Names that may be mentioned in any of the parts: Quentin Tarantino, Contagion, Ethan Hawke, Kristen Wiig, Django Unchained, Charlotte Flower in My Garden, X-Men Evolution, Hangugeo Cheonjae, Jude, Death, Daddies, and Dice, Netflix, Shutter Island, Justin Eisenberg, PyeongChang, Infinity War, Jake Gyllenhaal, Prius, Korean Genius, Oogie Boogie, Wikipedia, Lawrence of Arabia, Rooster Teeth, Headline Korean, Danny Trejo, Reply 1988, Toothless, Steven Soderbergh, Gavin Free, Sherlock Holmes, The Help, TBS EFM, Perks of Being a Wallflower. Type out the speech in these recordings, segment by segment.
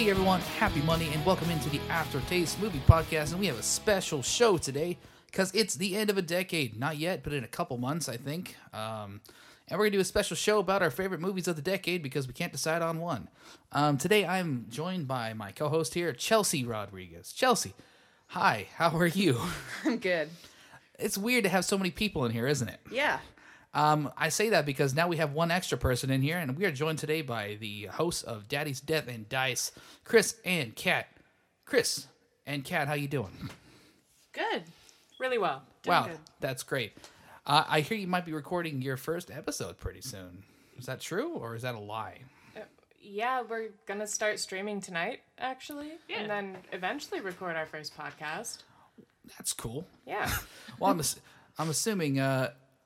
Hey everyone, happy Monday and welcome into the Aftertaste Movie Podcast, and we have a special show today because it's the end of a decade. Not yet, but in a couple months, I think. And we're going to do a special show about our favorite movies of the decade because we can't decide on one. Today I'm joined by my co-host here, Chelsea Rodriguez. Chelsea, hi, how are you? I'm good. It's weird to have so many people in here, isn't it? Yeah. I say that because now we have one extra person in here, and we are joined today by the hosts of Daddies, Death, and Dice, Chris and Kat. Chris and Kat, how you doing? Good. Really well. Doing good. That's great. I hear you might be recording your first episode pretty soon. Is that true, or is that a lie? Yeah, we're going to start streaming tonight, actually, and then eventually record our first podcast. That's cool. Yeah. Well, I'm assuming...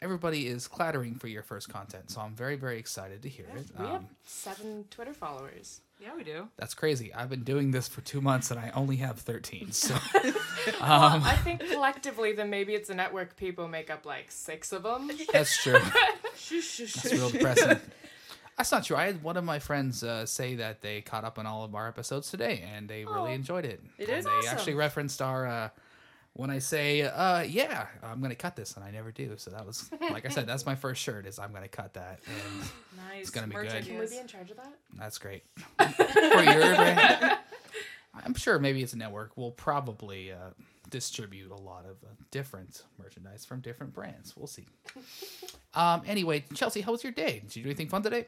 everybody is clattering for your first content, so I'm very, very excited to hear it. We have 7 Twitter followers. Yeah, we do. That's crazy. I've been doing this for 2 months, and I only have 13. So, well, I think collectively, then maybe it's a network. People make up like 6 of them. That's true. That's real depressing. That's not true. I had one of my friends say that they caught up on all of our episodes today, and they really enjoyed it. It is awesome. They actually referenced our... when I say, yeah, I'm going to cut this, and I never do. So that was, like I said, that's my first shirt is I'm going to cut that. And nice. It's going to be good. Can we be in charge of that? That's great. For your brand. I'm sure maybe it's a network. We'll probably distribute a lot of different merchandise from different brands. We'll see. Anyway, Chelsea, how was your day? Did you do anything fun today?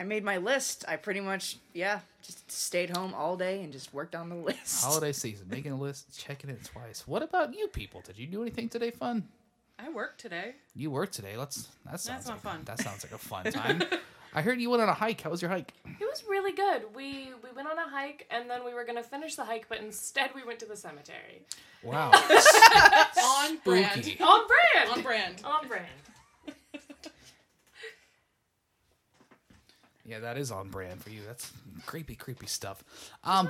I made my list. I pretty much, just stayed home all day and just worked on the list. Holiday season, making a list, checking it twice. What about you people? Did you do anything today fun? I worked today. You worked today? That sounds not fun. That sounds like a fun time. I heard you went on a hike. How was your hike? It was really good. We went on a hike, and then we were going to finish the hike, but instead we went to the cemetery. Wow. On brand. Yeah, that is on brand for you. That's creepy stuff.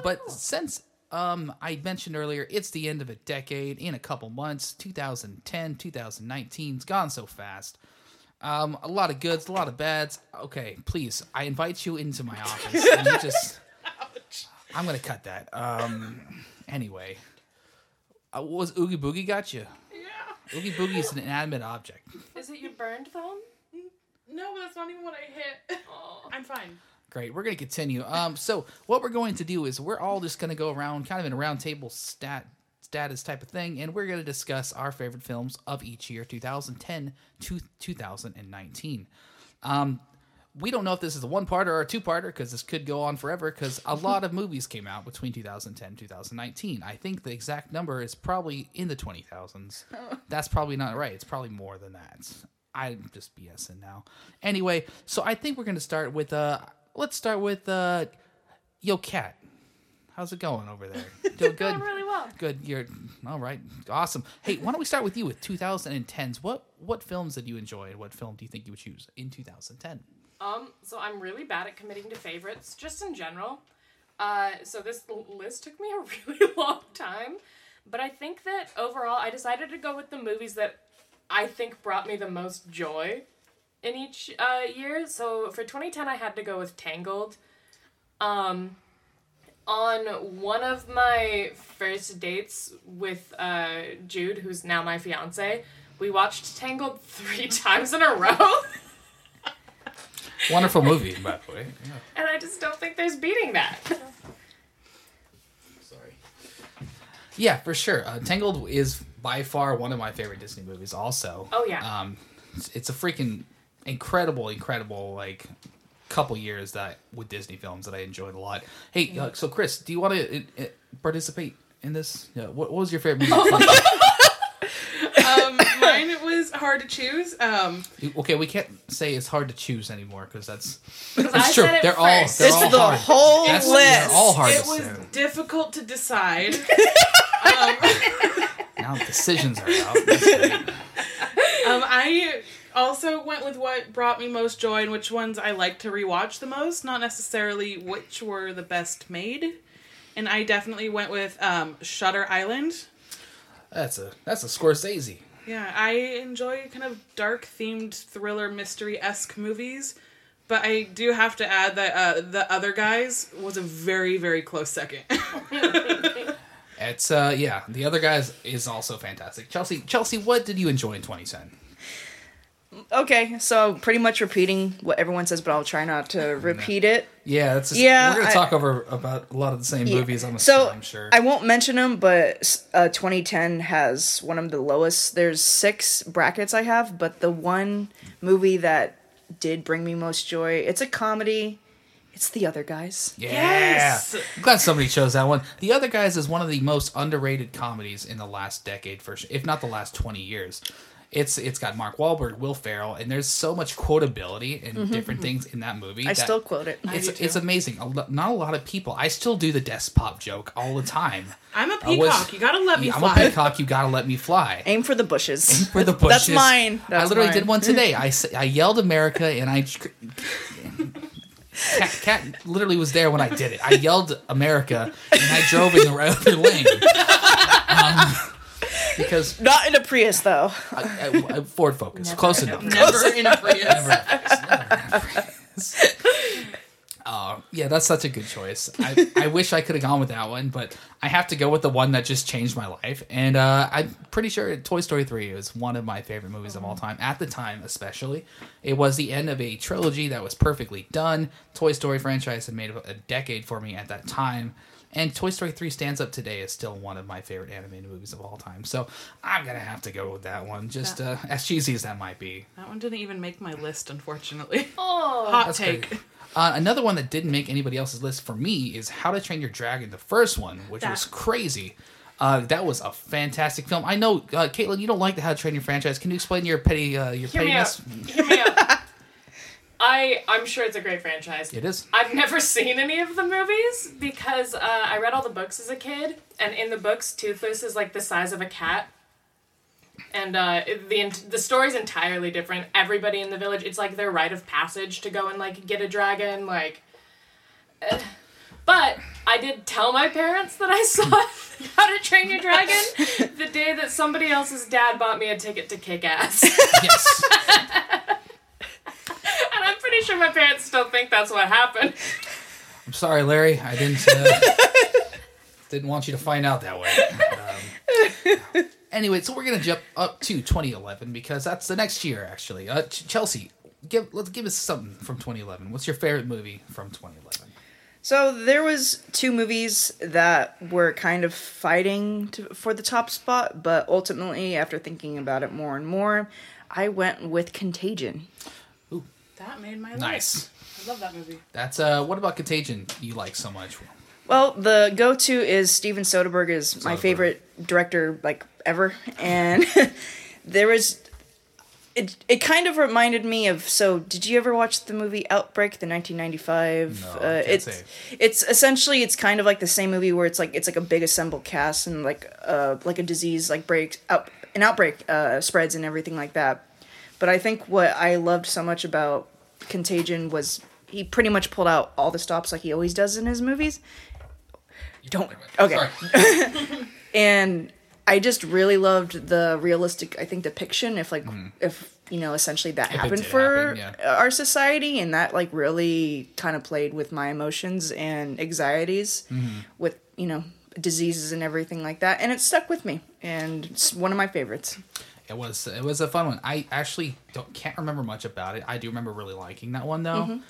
But since I mentioned earlier, it's the end of a decade in a couple months. 2010, 2019's gone so fast. A lot of goods, a lot of bads. Okay, please, I invite you into my office. And you just, I'm going to cut that. Anyway, was Oogie Boogie got you? Yeah. Oogie Boogie is an inanimate object. Is it your burned phone? No, but that's not even what I hit. Oh. I'm fine. Great. We're going to continue. So what we're going to do is we're all just going to go around kind of in a round table status type of thing, and we're going to discuss our favorite films of each year, 2010 to 2019. We don't know if this is a one-parter or a two-parter because this could go on forever because a lot of movies came out between 2010 and 2019. I think the exact number is probably in the 20,000s. That's probably not right. It's probably more than that. I'm just BSing now. Anyway, so I think we're going to start with, yo, Kat, how's it going over there? Doing good? Doing really well. Good. You're, all right. Awesome. Hey, why don't we start with you with 2010s. What films did you enjoy, and what film do you think you would choose in 2010? So I'm really bad at committing to favorites, just in general. So this list took me a really long time, but I think that overall I decided to go with the movies that I think brought me the most joy in each year. So for 2010, I had to go with Tangled. On one of my first dates with Jude, who's now my fiance, we watched Tangled 3 times in a row. Wonderful movie, by the way. Yeah. And I just don't think there's beating that. Sorry. Yeah, for sure. Tangled is... by far one of my favorite Disney movies also. Oh, yeah. It's a freaking incredible, like, couple years that with Disney films that I enjoyed a lot. Hey, so Chris, do you want to participate in this? Yeah, what was your favorite movie? Mine was hard to choose. Okay, we can't say it's hard to choose anymore because that's true. They're all hard. It's the whole list. They're all hard to choose. It was difficult to decide. Now decisions are out. I also went with what brought me most joy and which ones I like to rewatch the most, not necessarily which were the best made. And I definitely went with Shutter Island. That's a Scorsese. Yeah, I enjoy kind of dark themed thriller mystery-esque movies, But I do have to add that The Other Guys was a very, very close second. It's, yeah, The Other Guys is also fantastic. Chelsea, what did you enjoy in 2010? Okay, so pretty much repeating what everyone says, but I'll try not to repeat it. Yeah, that's just, yeah, we're going to talk about a lot of the same movies, I'm sure. I won't mention them, but 2010 has one of the lowest. There's 6 brackets I have, but the one movie that did bring me most joy, it's a comedy. It's The Other Guys. Yeah. Yes! I'm glad somebody chose that one. The Other Guys is one of the most underrated comedies in the last decade, if not the last 20 years. It's got Mark Wahlberg, Will Ferrell, and there's so much quotability and different things in that movie. I still quote it. It's amazing. Not a lot of people. I still do the desk pop joke all the time. I'm a peacock. You gotta let me fly. I'm a peacock. You gotta let me fly. Aim for the bushes. Aim for the bushes. That's mine. I literally did one today. I yelled America, and I... Kat literally was there when I did it. I yelled America, and I drove in the right other lane. Because not in a Prius though. I Ford Focus, never, close enough. Never in a Prius. Never in a Prius. Yeah, that's such a good choice. I wish I could have gone with that one, but I have to go with the one that just changed my life. And I'm pretty sure Toy Story 3 was one of my favorite movies of all time. At the time, especially, it was the end of a trilogy that was perfectly done. Toy Story franchise had made a decade for me at that time. And Toy Story 3 stands up today is still one of my favorite animated movies of all time. So I'm going to have to go with that one. Just as cheesy as that might be. That one didn't even make my list, unfortunately. Oh, hot take. Another one that didn't make anybody else's list for me is How to Train Your Dragon, the first one, which was crazy. That was a fantastic film. I know, Caitlin, you don't like the How to Train Your franchise. Can you explain your pettiness? Hear me out. I'm sure it's a great franchise. It is. I've never seen any of the movies because I read all the books as a kid, and in the books, Toothless is like the size of a cat, and the story's entirely different. Everybody in the village, it's like their rite of passage to go and like get a dragon, like. But I did tell my parents that I saw How to Train Your Dragon the day that somebody else's dad bought me a ticket to kick ass. Yes. And I'm pretty sure my parents still think that's what happened. I'm sorry, Larry. I didn't want you to find out that way. Anyway, so we're going to jump up to 2011 because that's the next year, actually. Chelsea, let's give us something from 2011. What's your favorite movie from 2011? So there was 2 movies that were kind of fighting for the top spot, but ultimately, after thinking about it more and more, I went with Contagion. That made my life. Nice. I love that movie. That's what about Contagion you like so much? Well, the go-to is Steven Soderbergh is my favorite director like ever, and there was it kind of reminded me of did you ever watch the movie Outbreak, the 1995? No, it's essentially it's kind of like the same movie where it's like a big assembled cast and like a disease like breaks out, an outbreak spreads and everything like that. But I think what I loved so much about Contagion was he pretty much pulled out all the stops like he always does in his movies. And I just really loved the realistic, I think, depiction. If essentially that happened for our society, and that like really kind of played with my emotions and anxieties with diseases and everything like that. And it stuck with me, and it's one of my favorites. It was a fun one. I actually can't remember much about it. I do remember really liking that one, though.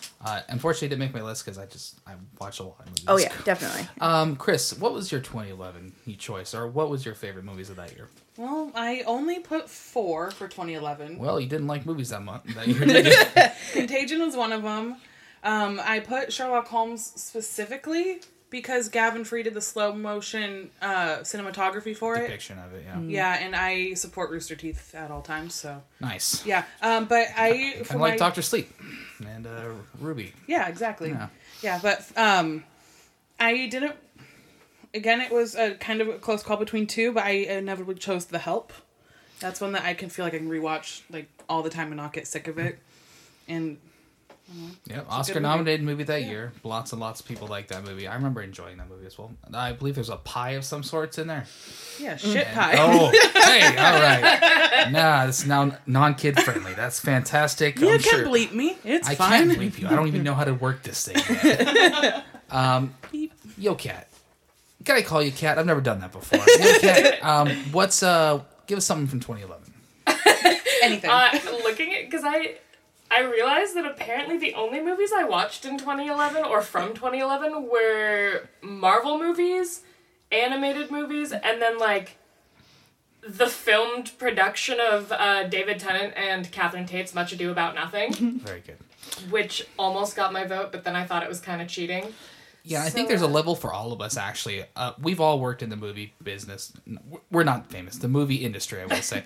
Unfortunately, it didn't make my list because I watch a lot of movies. Oh, yeah, definitely. Chris, what was your 2011 choice, or what was your favorite movies of that year? Well, I only put 4 for 2011. Well, you didn't like movies that year, did you? Contagion was one of them. I put Sherlock Holmes specifically because Gavin Free did the slow motion cinematography for it. Depiction of it, yeah. Yeah, and I support Rooster Teeth at all times, so. Nice. Yeah, but I... Kind of like Dr. Sleep and Ruby. Yeah, exactly. Yeah, but I didn't... Again, it was a kind of a close call between 2, but I inevitably chose The Help. That's one that I can feel like I can rewatch like all the time and not get sick of it. And Mm-hmm. Yeah, Oscar-nominated movie that year. Lots and lots of people liked that movie. I remember enjoying that movie as well. I believe there's a pie of some sorts in there. Yeah, shit pie. Oh, hey, all right. Nah, it's now non-kid friendly. That's fantastic. You can bleep me. It's fine. I can't bleep you. I don't even know how to work this thing yet. Yo, Kat. Can I call you Kat? I've never done that before. Yo, Kat, what's give us something from 2011. Anything. Looking at, because I realized that apparently the only movies I watched in 2011 or from 2011 were Marvel movies, animated movies, and then, like, the filmed production of David Tennant and Catherine Tate's Much Ado About Nothing. Very good. Which almost got my vote, but then I thought it was kind of cheating. Yeah, I think there's a level for all of us, actually. We've all worked in the movie business. We're not famous. The movie industry, I will say.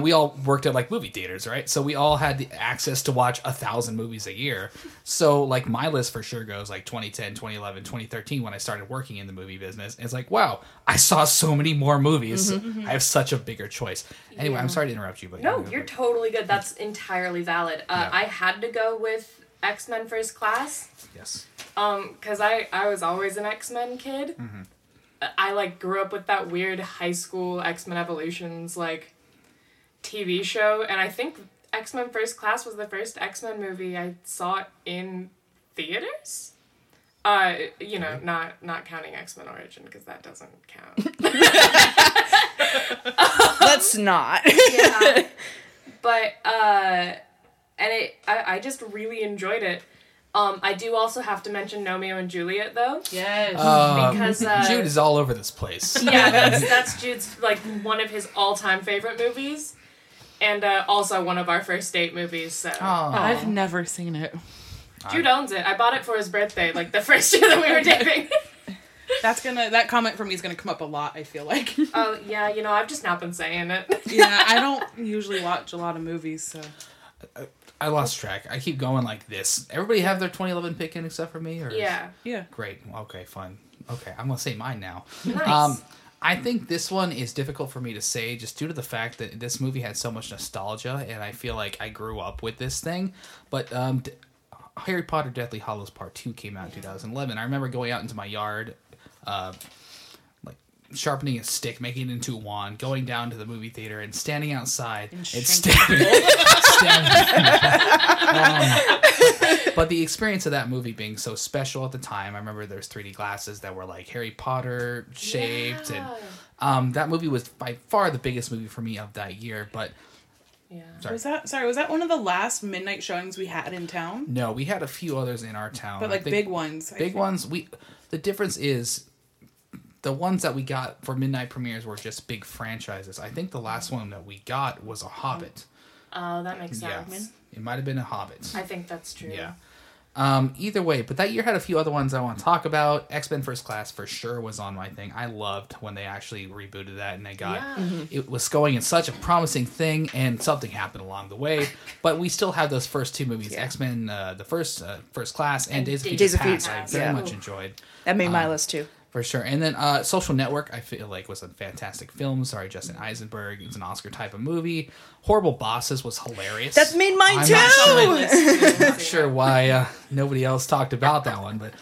We all worked at, like, movie theaters, right? So we all had the access to watch 1,000 movies a year. So, like, my list for sure goes, like, 2010, 2011, 2013, when I started working in the movie business. It's like, wow, I saw so many more movies. Mm-hmm. I have such a bigger choice. Anyway, yeah. I'm sorry to interrupt you. But no, you're totally good. That's entirely valid. No. I had to go with X-Men First Class. Yes. Because I was always an X-Men kid. Mm-hmm. I, like, grew up with that weird high school X-Men Evolutions, like, TV show. And I think X-Men First Class was the first X-Men movie I saw in theaters. You know, not counting X-Men Origin, because that doesn't count. Let's not. Yeah. But, and I just really enjoyed it. I do also have to mention Romeo and Juliet, though. Yes. Because Jude is all over this place. Yeah, that's Jude's, like, one of his all-time favorite movies. And also one of our first date movies, so. Aww. I've never seen it. Jude owns it. I bought it for his birthday, like, the first year that we were dating. That comment from me is gonna come up a lot, I feel like. Oh, yeah, you know, I've just not been saying it. Yeah, I don't usually watch a lot of movies, so. I lost track. I keep going like this. Everybody have their 2011 pick in except for me? Or yeah. Yeah. Great. Okay, fun. Okay, I'm going to say mine now. Nice. I think this one is difficult for me to say just due to the fact that this movie had so much nostalgia, and I feel like I grew up with this thing. But Harry Potter Deathly Hallows Part 2 came out in 2011. I remember going out into my yard, sharpening a stick, making it into a wand, going down to the movie theater and standing outside and staring. But the experience of that movie being so special at the time, I remember there's 3D glasses that were like Harry Potter shaped, and that movie was by far the biggest movie for me of that year. But yeah. Was that one of the last midnight showings we had in town? No, we had a few others in our town. But like big ones. Big ones. The difference is the ones that we got for midnight premieres were just big franchises. I think the last one that we got was a Hobbit. Oh, that makes sense. Yes. It might have been a Hobbit. I think that's true. Yeah. Either way, but that year had a few other ones I want to talk about. X-Men First Class for sure was on my thing. I loved when they actually rebooted that and they got... Yeah. It was going in such a promising thing and something happened along the way. But we still have those first two movies. Yeah. X-Men, the First Class and Days of Future Past. I very much enjoyed. That made my list too. For sure. And then Social Network, I feel like, was a fantastic film. Sorry, Justin Eisenberg. It was an Oscar type of movie. Horrible Bosses was hilarious. That made mine too! I'm not sure why nobody else talked about that one, but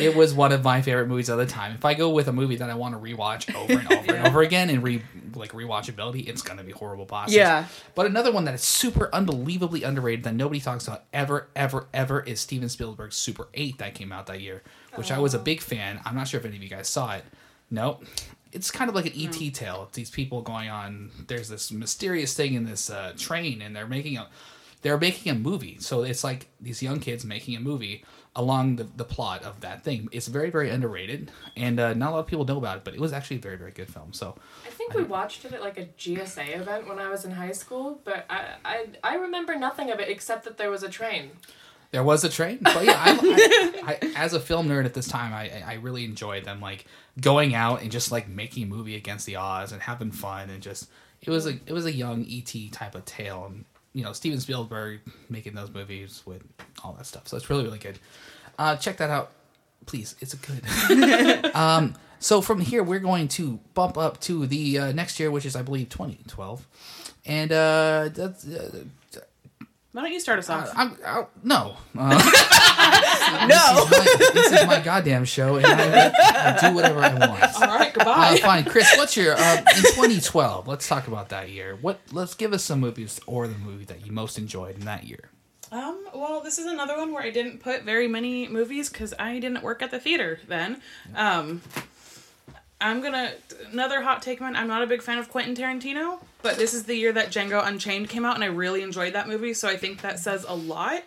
it was one of my favorite movies of the time. If I go with a movie that I want to rewatch over and over and over again and rewatchability, it's going to be Horrible Bosses. Yeah. But another one that is super unbelievably underrated that nobody talks about ever, ever, ever is Steven Spielberg's Super 8 that came out that year. Which I was a big fan. I'm not sure if any of you guys saw it. Nope. It's kind of like an E.T. tale. These people going on. There's this mysterious thing in this train, and they're making a movie. So it's like these young kids making a movie along the plot of that thing. It's very, very underrated, and not a lot of people know about it. But it was actually a very, very good film. So I think we watched it at like a GSA event when I was in high school. But I remember nothing of it except that there was a train. There was a train, but yeah, I, as a film nerd at this time, I really enjoyed them, like, going out and just, like, making a movie against the odds and having fun, and just, it was a young E.T. type of tale, and, you know, Steven Spielberg making those movies with all that stuff, so it's really, really good. Check that out, please, it's good. So from here, we're going to bump up to the next year, which is, I believe, 2012, and that's... Why don't you start us off? No. No. This is my goddamn show, and I do whatever I want. All right, goodbye. Fine. Chris, what's your... in 2012, let's talk about that year. Let's give us some movies or the movie that you most enjoyed in that year. Well, this is another one where I didn't put very many movies because I didn't work at the theater then. Another hot take, man. I'm not a big fan of Quentin Tarantino, but this is the year that Django Unchained came out, and I really enjoyed that movie, so I think that says a lot.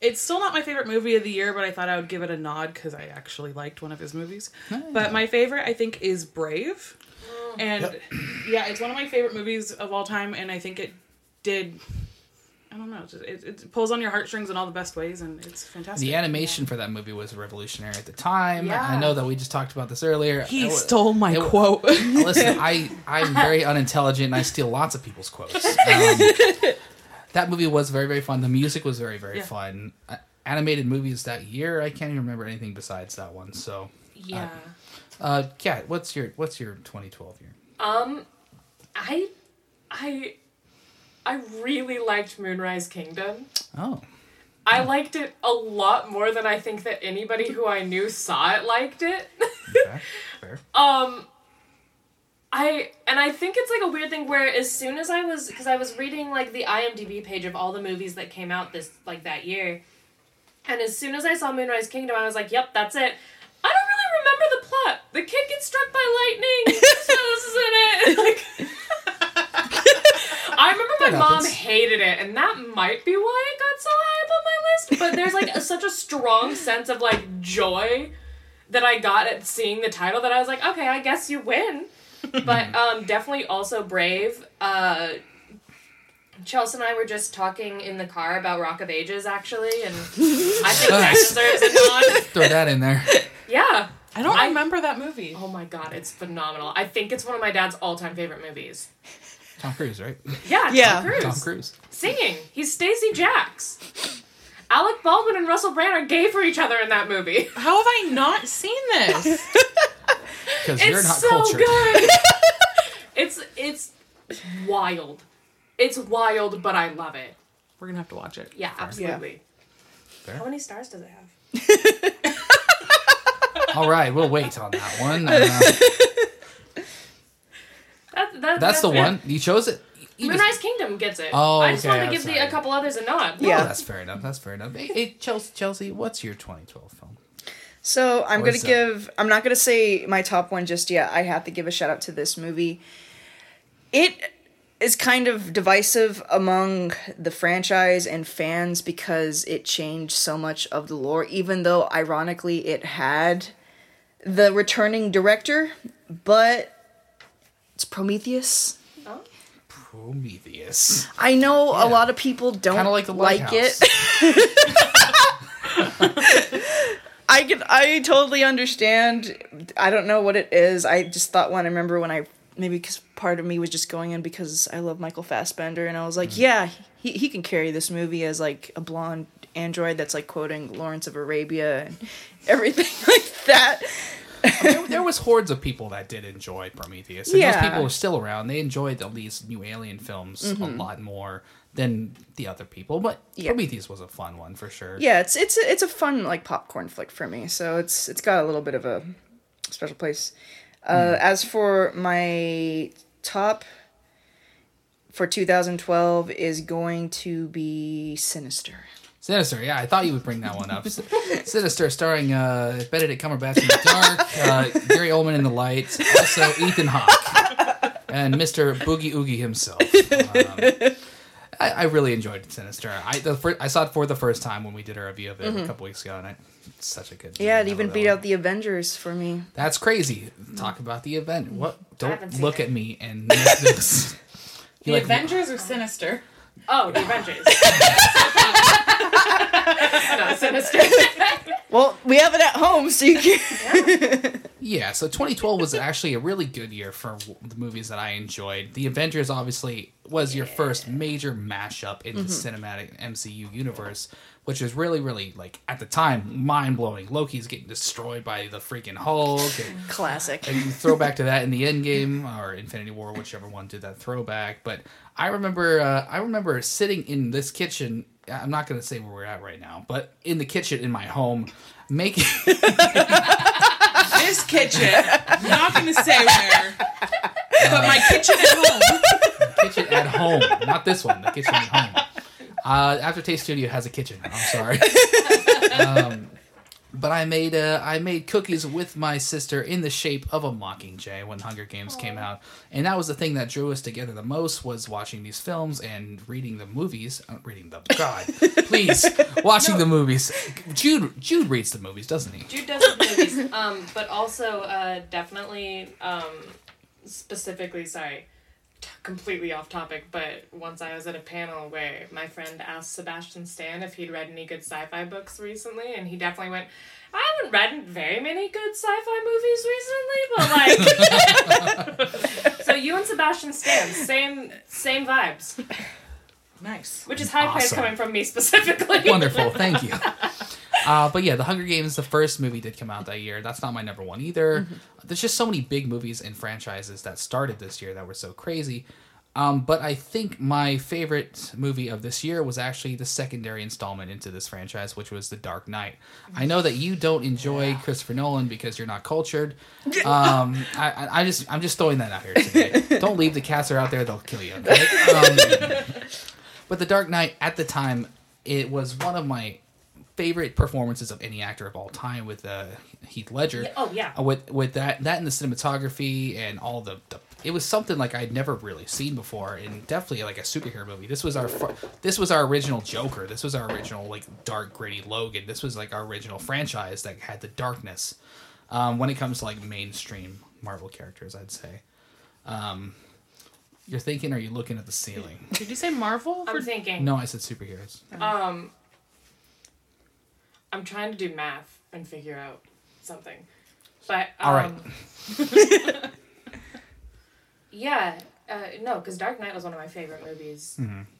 It's still not my favorite movie of the year, but I thought I would give it a nod because I actually liked one of his movies. Nice. But my favorite, I think, is Brave. And, yep. Yeah, it's one of my favorite movies of all time, and I think it did... I don't know. It pulls on your heartstrings in all the best ways, and it's fantastic. The animation for that movie was revolutionary at the time. Yeah. I know that we just talked about this earlier. He stole my quote. Listen, I'm very unintelligent, and I steal lots of people's quotes. That movie was very, very fun. The music was very, very fun. Animated movies that year, I can't even remember anything besides that one. So yeah. Kat, what's your 2012 year? I really liked Moonrise Kingdom. Oh. I liked it a lot more than I think that anybody who I knew saw it liked it. Okay, fair. I think it's like a weird thing where as soon as I was reading like the IMDb page of all the movies that came out that year, and as soon as I saw Moonrise Kingdom, I was like, yep, that's it. I don't really remember the plot. The kid gets struck by lightning, so this isn't it. Like... I remember my mom hated it, and that might be why it got so high up on my list, but there's, like, such a strong sense of, like, joy that I got at seeing the title that I was like, okay, I guess you win. But definitely also Brave. Chelsea and I were just talking in the car about Rock of Ages, actually, and I think that deserves a nod. Throw that in there. Yeah. I don't remember that movie. Oh, my God, it's phenomenal. I think it's one of my dad's all-time favorite movies. Tom Cruise, right? Yeah, Tom Cruise. Singing. He's Stacey Jacks. Alec Baldwin and Russell Brand are gay for each other in that movie. How have I not seen this? Because you're not so cultured. Good. It's wild. It's wild, but I love it. We're gonna have to watch it. Yeah, absolutely. Yeah. How many stars does it have? All right, we'll wait on that one. That's the one. You chose it. Moonrise Kingdom gets it. Oh, okay. I just wanted to give a couple others a nod. Yeah, that's fair enough. Hey, Chelsea, what's your 2012 film? So I'm going to give... I'm not going to say my top one just yet. I have to give a shout out to this movie. It is kind of divisive among the franchise and fans because it changed so much of the lore, even though, ironically, it had the returning director, but... It's Prometheus. Oh. Prometheus. I know a lot of people don't like it. I totally understand. I don't know what it is. I just thought maybe because part of me was just going in because I love Michael Fassbender, and I was like, yeah, he can carry this movie as like a blonde android that's like quoting Lawrence of Arabia and everything like that. There was hordes of people that did enjoy Prometheus, and those people were still around. They enjoyed all these new alien films a lot more than the other people, but Prometheus was a fun one for sure. Yeah, it's a fun like popcorn flick for me, so it's got a little bit of a special place. As for my top for 2012 is going to be Sinister. Sinister, yeah, I thought you would bring that one up. Sinister, starring Benedict Cumberbatch in the dark, Gary Oldman in the light, also Ethan Hawke, and Mr. Boogie Oogie himself. I really enjoyed Sinister. I saw it for the first time when we did our review of it a couple weeks ago, and it's such a good. Yeah, it even beat out The Avengers for me. That's crazy. Talk about The Avengers. What? Don't look at me and miss this. The Avengers or Sinister? Oh, The Avengers. No, Sinister. Well, we have it at home, so you can... Yeah, so 2012 was actually a really good year for the movies that I enjoyed. The Avengers, obviously, was your first major mashup in the cinematic MCU universe, which is really, really, like, at the time, mind-blowing. Loki's getting destroyed by the freaking Hulk. And, classic. And you throw back to that in the Endgame, or Infinity War, whichever one did that throwback. But I remember sitting in this kitchen... I'm not going to say where we're at right now, but in the kitchen in my home, making... This kitchen, I'm not going to say where, but my kitchen at home. Kitchen at home. Not this one, the kitchen at home. Aftertaste Studio has a kitchen. I'm sorry. But I made cookies with my sister in the shape of a mockingjay when Hunger Games came out, and that was the thing that drew us together the most, was watching these films and reading the movies. The movies. Jude reads the movies, doesn't he? Jude does the movies, but also definitely specifically. Sorry. Completely off topic, but once I was at a panel where my friend asked Sebastian Stan if he'd read any good sci-fi books recently, and he definitely went, I haven't read very many good sci-fi movies recently, but like... So you and Sebastian Stan, same vibes. Nice. Which is high praise coming from me specifically. Wonderful, thank you. But yeah, The Hunger Games, the first movie, did come out that year. That's not my number one either. Mm-hmm. There's just so many big movies and franchises that started this year that were so crazy. But I think my favorite movie of this year was actually the secondary installment into this franchise, which was The Dark Knight. I know that you don't enjoy Christopher Nolan because you're not cultured. I'm just throwing that out here today. Don't leave the cats are out there. They'll kill you. Right? But The Dark Knight, at the time, it was one of my favorite performances of any actor of all time, with Heath Ledger. Oh yeah, with that and the cinematography and all the it was something like I'd never really seen before, and definitely like a superhero movie. This was our original Joker. This was our original like dark gritty Logan. This was like our original franchise that had the darkness when it comes to like mainstream Marvel characters. I'd say. You're thinking? Or are you looking at the ceiling? Did you say Marvel? I'm thinking. No, I said superheroes. I'm trying to do math and figure out something. But, all right. Yeah. No, because Dark Knight was one of my favorite movies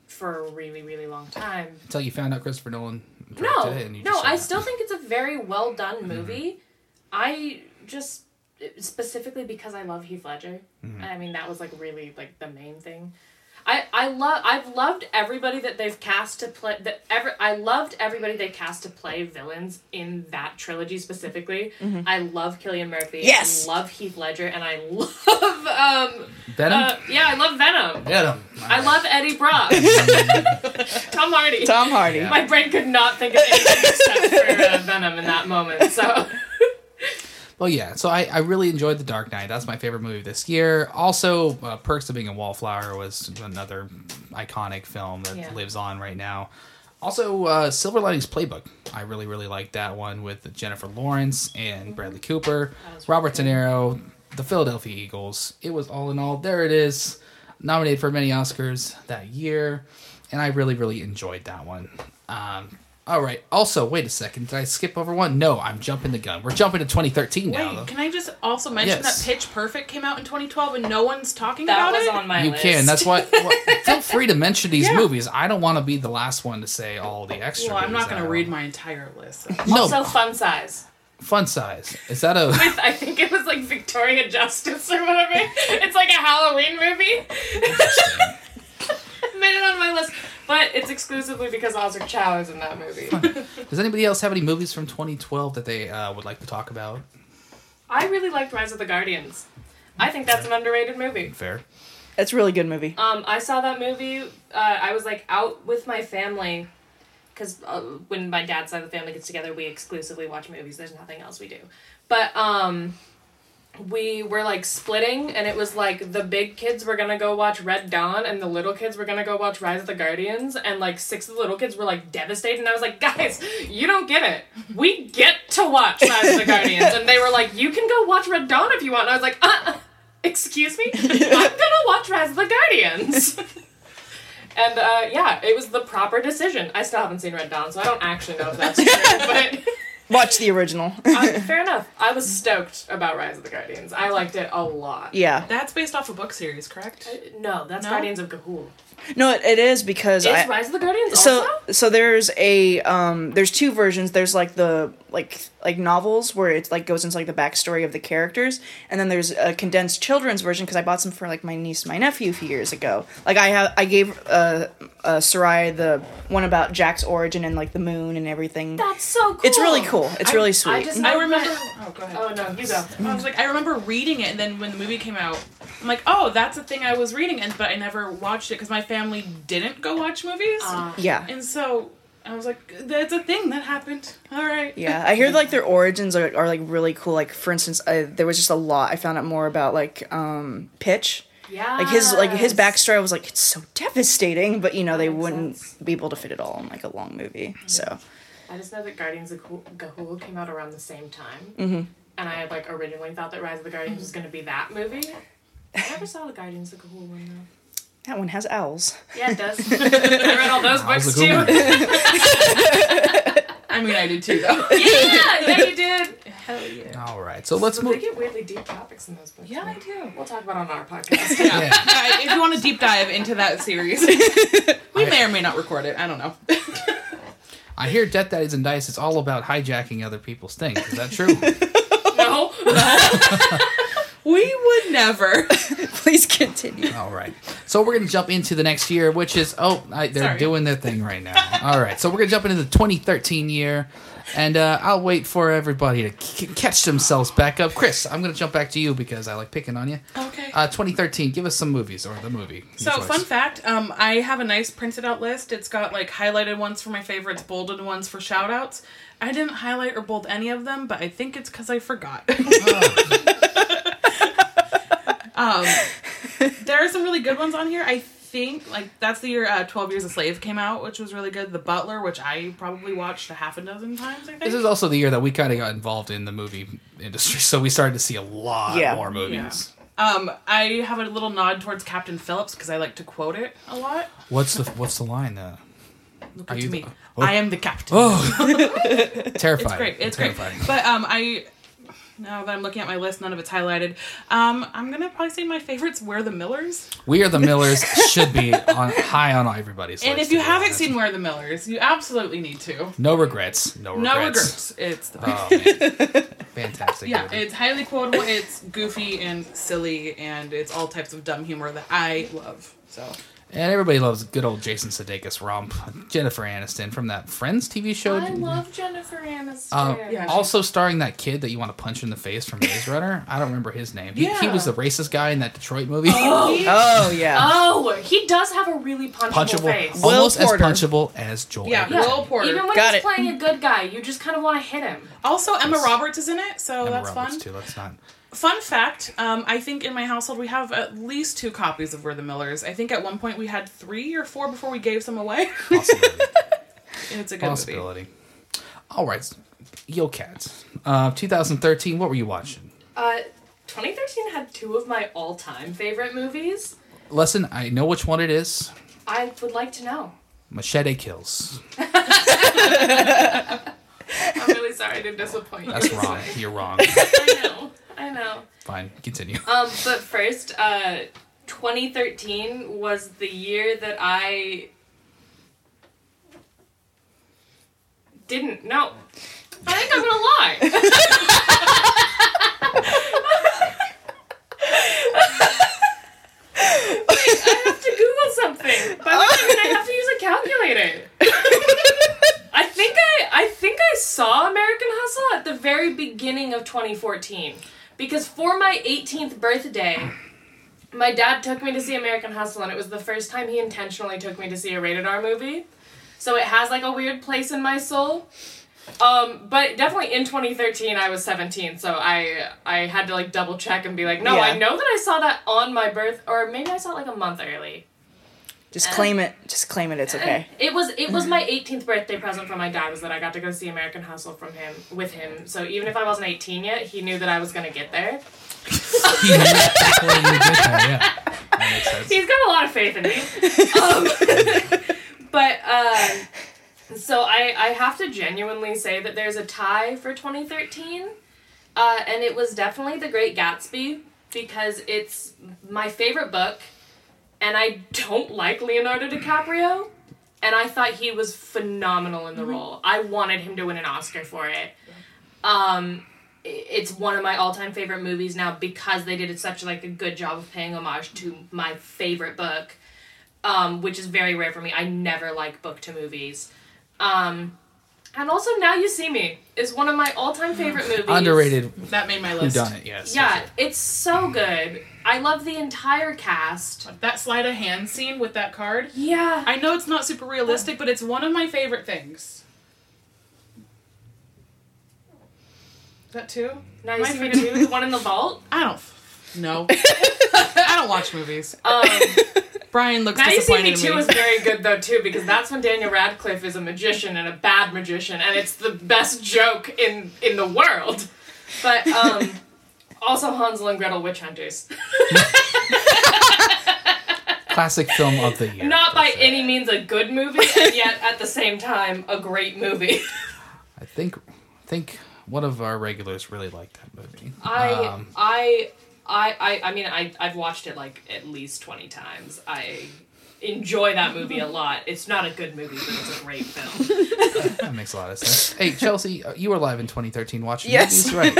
for a really, really long time. Until you found out Christopher Nolan directed it. And you I still think it's a very well done movie. I just, specifically because I love Heath Ledger. Mm-hmm. I mean, that was like really like the main thing. I've loved everybody that they've cast to play I loved everybody they cast to play villains in that trilogy specifically. Mm-hmm. I love Cillian Murphy. Yes. I love Heath Ledger, and I love Venom. I love Venom. Venom. Wow. I love Eddie Brock. Tom Hardy. Yeah. My brain could not think of anything except for Venom in that moment. So. Well, yeah, so I really enjoyed The Dark Knight. That's my favorite movie this year. Also, Perks of Being a Wallflower was another iconic film that lives on right now. Also, Silver Linings Playbook. I really, really liked that one with Jennifer Lawrence and Bradley Cooper, Robert De Niro, the Philadelphia Eagles. It was all in all. There it is. Nominated for many Oscars that year. And I really, really enjoyed that one. All right. Also, wait a second. Did I skip over one? No, I'm jumping the gun. We're jumping to 2013 now. Wait, can I just also mention that Pitch Perfect came out in 2012 and no one's talking about it? That was on my list. You can. That's why. Feel free to mention these movies. I don't want to be the last one to say all the extra. Well, I'm not going to read my entire list. So. No. Also, Fun Size. Fun Size. Is that a... I think it was like Victoria Justice or whatever. It's like a Halloween movie. Made it on my list. But it's exclusively because Oscar Chow is in that movie. Does anybody else have any movies from 2012 that they would like to talk about? I really liked Rise of the Guardians. I think that's an underrated movie. Fair. It's a really good movie. I saw that movie. I was like out with my family because when my dad's side of the family gets together, we exclusively watch movies. There's nothing else we do. But we were like splitting, and it was like the big kids were gonna go watch Red Dawn and the little kids were gonna go watch Rise of the Guardians, and like 6 of the little kids were like devastated, and I was like, guys, you don't get it. We get to watch Rise of the Guardians. And they were like, you can go watch Red Dawn if you want. And I was like, excuse me? I'm gonna watch Rise of the Guardians. And it was the proper decision. I still haven't seen Red Dawn, so I don't actually know if that's true, but... Watch the original. Fair enough. I was stoked about Rise of the Guardians. I liked it a lot. Yeah. That's based off a book series, correct? No, that's Guardians of Ga'Hoole. No, it is because... Is Rise of the Guardians also? So there's a... there's two versions. There's like the... Like novels where it like goes into like the backstory of the characters, and then there's a condensed children's version because I bought some for like my niece, my nephew a few years ago. Like I gave Sarai the one about Jack's origin and like the moon and everything. That's so cool. It's really cool. It's really sweet. I remember. Oh, go ahead. Oh no, you go. I was like, I remember reading it, and then when the movie came out, I'm like, oh, that's a thing I was reading, but I never watched it because my family didn't go watch movies. And so. I was like, that's a thing that happened. All right. Yeah, I hear like their origins are like really cool. Like for instance, there was just a lot. I found out more about like Pitch. Yeah. Like his backstory was like it's so devastating, but you know they wouldn't be able to fit it all in like a long movie. Mm-hmm. So. I just know that Guardians of Ga'Hoole came out around the same time, and I had like originally thought that Rise of the Guardians was going to be that movie. I never saw the Guardians of Ga'Hoole one though. That one has owls. Yeah, it does. I read all those books too. I mean, I did too, though. Yeah, you did. Hell yeah. All right, so let's move. They get weirdly deep topics in those books. Yeah, they do. We'll talk about it on our podcast. Yeah. If you want to deep dive into that series, we may or may not record it. I don't know. I hear Death, Daddies, and Dice. It's all about hijacking other people's things. Is that true? No. We would never. Please continue. All right. So we're going to jump into the next year, which is... They're doing their thing right now. All right. So we're going to jump into the 2013 year, and I'll wait for everybody to catch themselves back up. Chris, I'm going to jump back to you because I like picking on you. Okay. 2013. Give us some movies or the movie. So fun fact, I have a nice printed out list. It's got like highlighted ones for my favorites, bolded ones for shout outs. I didn't highlight or bold any of them, but I think it's because I forgot. There are some really good ones on here. I think like that's the year 12 Years a Slave came out, which was really good. The Butler, which I probably watched a half a dozen times, I think. This is also the year that we kind of got involved in the movie industry, so we started to see a lot more movies. Yeah. I have a little nod towards Captain Phillips because I like to quote it a lot. What's the line? Look at me. Oh. I am the captain. Oh. Terrifying. It's great. It's terrifying. Great. But now that I'm looking at my list, none of it's highlighted. I'm going to probably say my favorites, We're the Millers. We Are the Millers should be high on everybody's list. And if you haven't seen We're the Millers, you absolutely need to. No regrets. It's the best. Oh, man. Fantastic. Yeah, movie. It's highly quotable. It's goofy and silly, and it's all types of dumb humor that I love. So. And everybody loves good old Jason Sudeikis romp. Jennifer Aniston from that Friends TV show. I love Jennifer Aniston. Also starring that kid that you want to punch in the face from Maze Runner. I don't remember his name. He was the racist guy in that Detroit movie. He does have a really punchable face. Almost as punchable as Joel. Yeah. Will Porter. Even when he's playing a good guy, you just kind of want to hit him. Also, Emma Roberts is in it, so that's fun. Emma Roberts, too. That's not... Fun fact, I think in my household we have at least 2 copies of We're the Millers. I think at one point we had 3 or 4 before we gave some away. Possibility. It's a good movie. All right. Yo, Kat. 2013, what were you watching? 2013 had 2 of my all-time favorite movies. Listen, I know which one it is. I would like to know. Machete Kills. I'm really sorry to disappoint you. That's wrong. You're wrong. I know. Fine, continue. But first, 2013 was the year that I didn't know. I think I'm gonna lie. Wait, I have to Google something. By which I mean I have to use a calculator. I think I saw American Hustle at the very beginning of 2014. Because for my 18th birthday, my dad took me to see American Hustle, and it was the first time he intentionally took me to see a rated R movie. So it has, like, a weird place in my soul. But definitely in 2013, I was 17, so I had to, like, double-check and be like, no, yeah. I know that I saw that on my birth... Or maybe I saw it, like, a month early. Just claim it, it's okay. It was my 18th birthday present from my dad, was that I got to go see American Hustle with him. So even if I wasn't 18 yet, he knew that I was gonna get there. He knew before you get there, yeah. That makes sense. He's got a lot of faith in me. But so So I have to genuinely say that there's a tie for 2013, and it was definitely The Great Gatsby, because it's my favorite book, and I don't like Leonardo DiCaprio, and I thought he was phenomenal in the role. I wanted him to win an Oscar for it. It's one of my all-time favorite movies now because they did such like a good job of paying homage to my favorite book, which is very rare for me. I never like book to movies. And also Now You See Me is one of my all-time favorite movies. Underrated. That made my list. Whodunit, yes. Yeah, it's so good. I love the entire cast. That sleight of hand scene with that card. Yeah. I know it's not super realistic, but it's one of my favorite things. That too? Now You See Me too? The one in the vault? I don't know. I don't watch movies. Brian looks disappointed. Now You See Me 2 is very good though too, because that's when Daniel Radcliffe is a magician and a bad magician, and it's the best joke in the world. But also Hansel and Gretel Witch Hunters. Classic film of the year. Not by any means a good movie, and yet at the same time a great movie. I think one of our regulars really liked that movie. I've watched it like at least 20 times. I enjoy that movie a lot. It's not a good movie, but it's a great film. That makes a lot of sense. Hey, Chelsea, you were live in 2013 watching movies, right?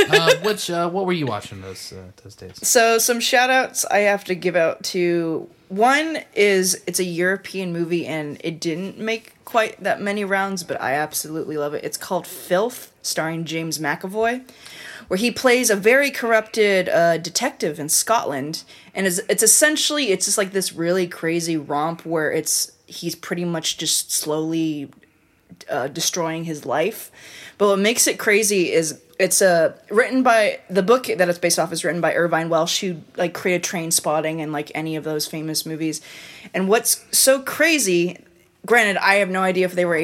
What were you watching those days? So some shout-outs I have to give out to. One is it's a European movie, and it didn't make quite that many rounds, but I absolutely love it. It's called Filth, starring James McAvoy, where he plays a very corrupted detective in Scotland, and it's just like this really crazy romp where he's pretty much just slowly destroying his life. But what makes it crazy is it's written by, the book that it's based off is written by Irvine Welsh, who like created Trainspotting and like any of those famous movies. And what's so crazy, granted, I have no idea if they were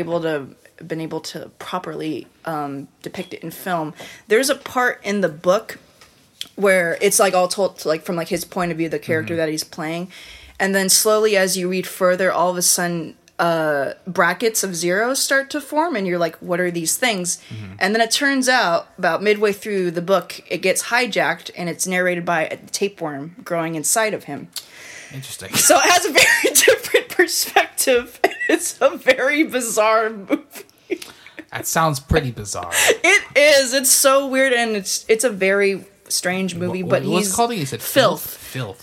been able to properly depict it in film. There's a part in the book where it's like all told to, like from like his point of view, the character that he's playing, and then slowly as you read further, all of a sudden brackets of zeros start to form, and you're like, what are these things? And then it turns out about midway through the book, it gets hijacked, and it's narrated by a tapeworm growing inside of him. Interesting. So it has a very different perspective. It's a very bizarre movie. That sounds pretty bizarre. It is. It's so weird, and it's a very strange movie. But what's called? You said Filth.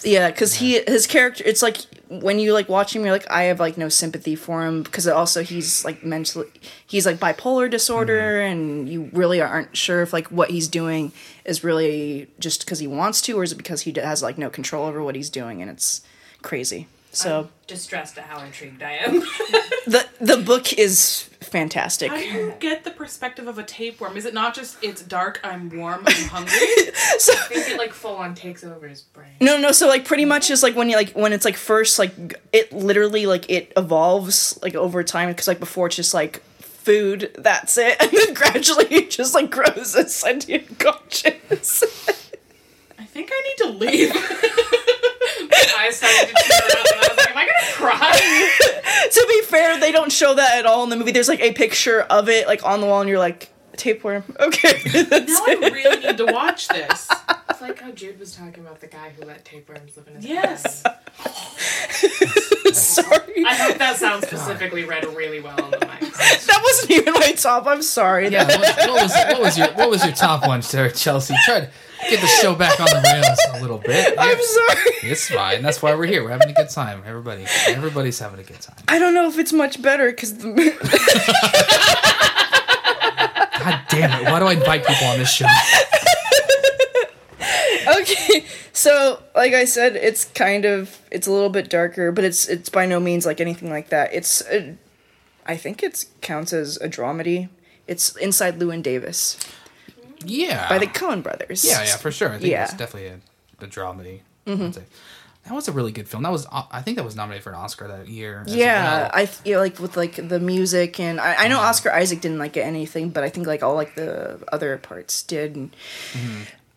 Yeah, because his character. It's like when you like watch him, you're like, I have like no sympathy for him, because also he's like mentally, he's like bipolar disorder, and you really aren't sure if like what he's doing is really just because he wants to, or is it because he has like no control over what he's doing, and it's crazy. So I'm distressed at how intrigued I am. The book is fantastic. How do you get the perspective of a tapeworm? Is it not just it's dark, I'm warm, I'm hungry? So, I think it like full on takes over his brain. No. So like pretty much just like when it's like first like it literally like it evolves like over time, because like before it's just like food, that's it, and then gradually it just like grows a sentient conscience. I think I need to leave. I started to tear up, and I was like, am I gonna cry? To be fair, they don't show that at all in the movie. There's like a picture of it like on the wall, and you're like, tapeworm. Okay. Now I really need to watch this. It's like how Jude was talking about the guy who let tapeworms live in his bed. Sorry. I hope that sound specifically read really well on the mic. That wasn't even my top. I'm sorry. Yeah. What was your top one, Sarah Chelsea? Try to get the show back on the rails a little bit. I'm sorry. It's fine. That's why we're here. We're having a good time. Everybody's having a good time. I don't know if it's much better because. God damn it! Why do I invite people on this show? Okay, so like I said, it's a little bit darker, but it's by no means like anything like that. I think it counts as a dramedy. It's Inside Llewyn Davis. Yeah, by the Coen Brothers. Yeah, for sure. I think it's definitely a dramedy. Mm-hmm. That was a really good film. I think that was nominated for an Oscar that year. Yeah, well. With like the music, and I know Oscar Isaac didn't like it anything, but I think like all like the other parts did. And,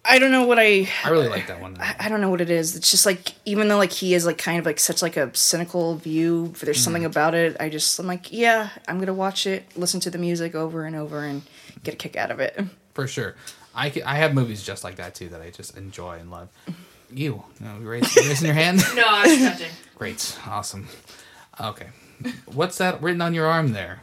I don't know what I really like that one. I don't know what it is. It's just like, even though like he is like kind of like such like a cynical view, there's something about it. I'm like, yeah, I'm going to watch it, listen to the music over and over and get a kick out of it. For sure. I have movies just like that too, that I just enjoy and love. You raising your hand? No, I was touching. Great. Awesome. Okay. What's that written on your arm there?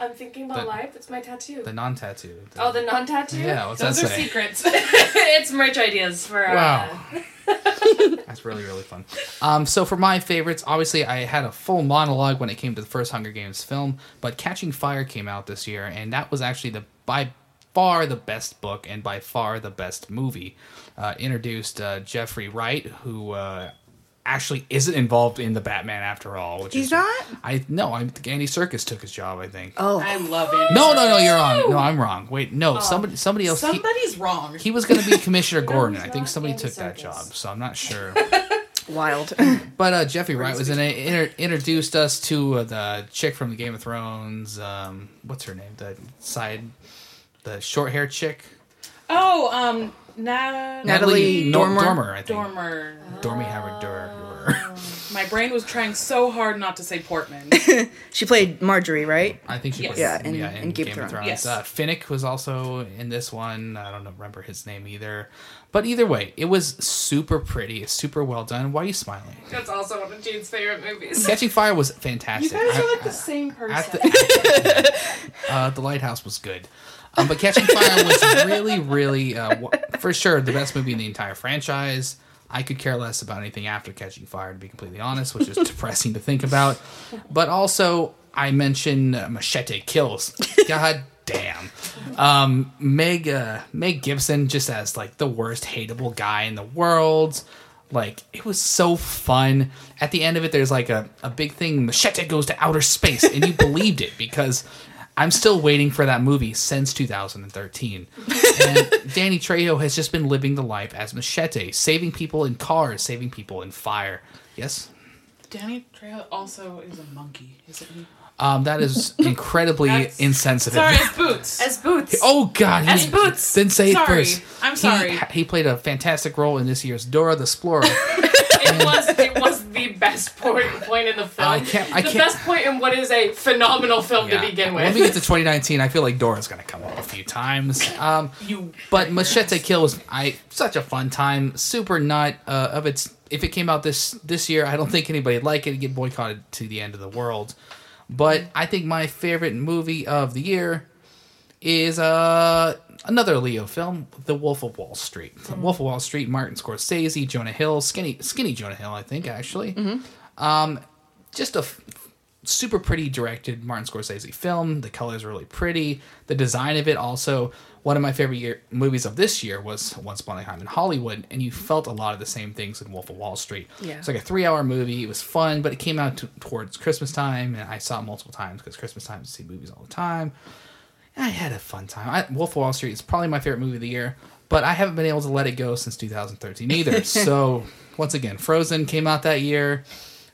I'm thinking about life. It's my tattoo. The non-tattoo. Oh, the non-tattoo? Yeah, what's that say? Those are secrets. It's merch ideas for... Wow. That's really, really fun. So for my favorites, obviously I had a full monologue when it came to the first Hunger Games film, but Catching Fire came out this year, and that was actually by far the best book and by far the best movie. Introduced Jeffrey Wright, who... actually isn't involved in the Batman after all. Which he's not? No, Andy Serkis took his job, I think. Oh. I love Andy Serkis. No, you're wrong. No, I'm wrong. Wait, no, somebody else. Somebody's wrong. He was going to be Commissioner Gordon. I think somebody took that job, so I'm not sure. Wild. But Jeffrey Wright was in it. Introduced us to the chick from the Game of Thrones. What's her name? The short-haired chick. Oh, Natalie Dormer, I think. Dormy Howard Dormer. My brain was trying so hard not to say Portman. She played Marjorie, right? I think she played. Yeah, in Game of Thrones. Yes. Finnick was also in this one. I don't remember his name either. But either way, it was super pretty. It's super well done. Why are you smiling? That's also one of Jude's favorite movies. Catching Fire was fantastic. You guys are like the same person. The Lighthouse was good. But Catching Fire was really, really, for sure, the best movie in the entire franchise. I could care less about anything after Catching Fire, to be completely honest, which is depressing to think about. But also, I mentioned Machete Kills. God damn. Meg Gibson just as, like, the worst hateable guy in the world. Like, it was so fun. At the end of it, there's, like, a big thing, Machete goes to outer space, and you believed it, because... I'm still waiting for that movie since 2013. And Danny Trejo has just been living the life as Machete, saving people in cars, saving people in fire. Yes? Danny Trejo also is a monkey, isn't he? That is incredibly insensitive. Sorry, as Boots. Oh, God. As Boots. Didn't say it first. I'm sorry. He played a fantastic role in this year's Dora the Explorer. It was the best point in the film. I can't, best point in what is a phenomenal film to begin with. Let me get to 2019. I feel like Dora's going to come up a few times. But Machete Kill was such a fun time. Super nut of its. If it came out this year, I don't think anybody would like it. It'd get boycotted to the end of the world. But I think my favorite movie of the year is another Leo film, The Wolf of Wall Street. Mm-hmm. Wolf of Wall Street, Martin Scorsese, Jonah Hill, skinny Jonah Hill, I think, actually. Mm-hmm. Just a super pretty directed Martin Scorsese film. The colors are really pretty. The design of it also. One of my favorite movies of this year was Once Upon a Time in Hollywood, and you felt a lot of the same things in Wolf of Wall Street. Yeah. It's like a 3-hour movie. It was fun, but it came out towards Christmas time, and I saw it multiple times because Christmas time I see movies all the time. I had a fun time. Wolf of Wall Street is probably my favorite movie of the year, but I haven't been able to let it go since 2013 either. So, once again, Frozen came out that year,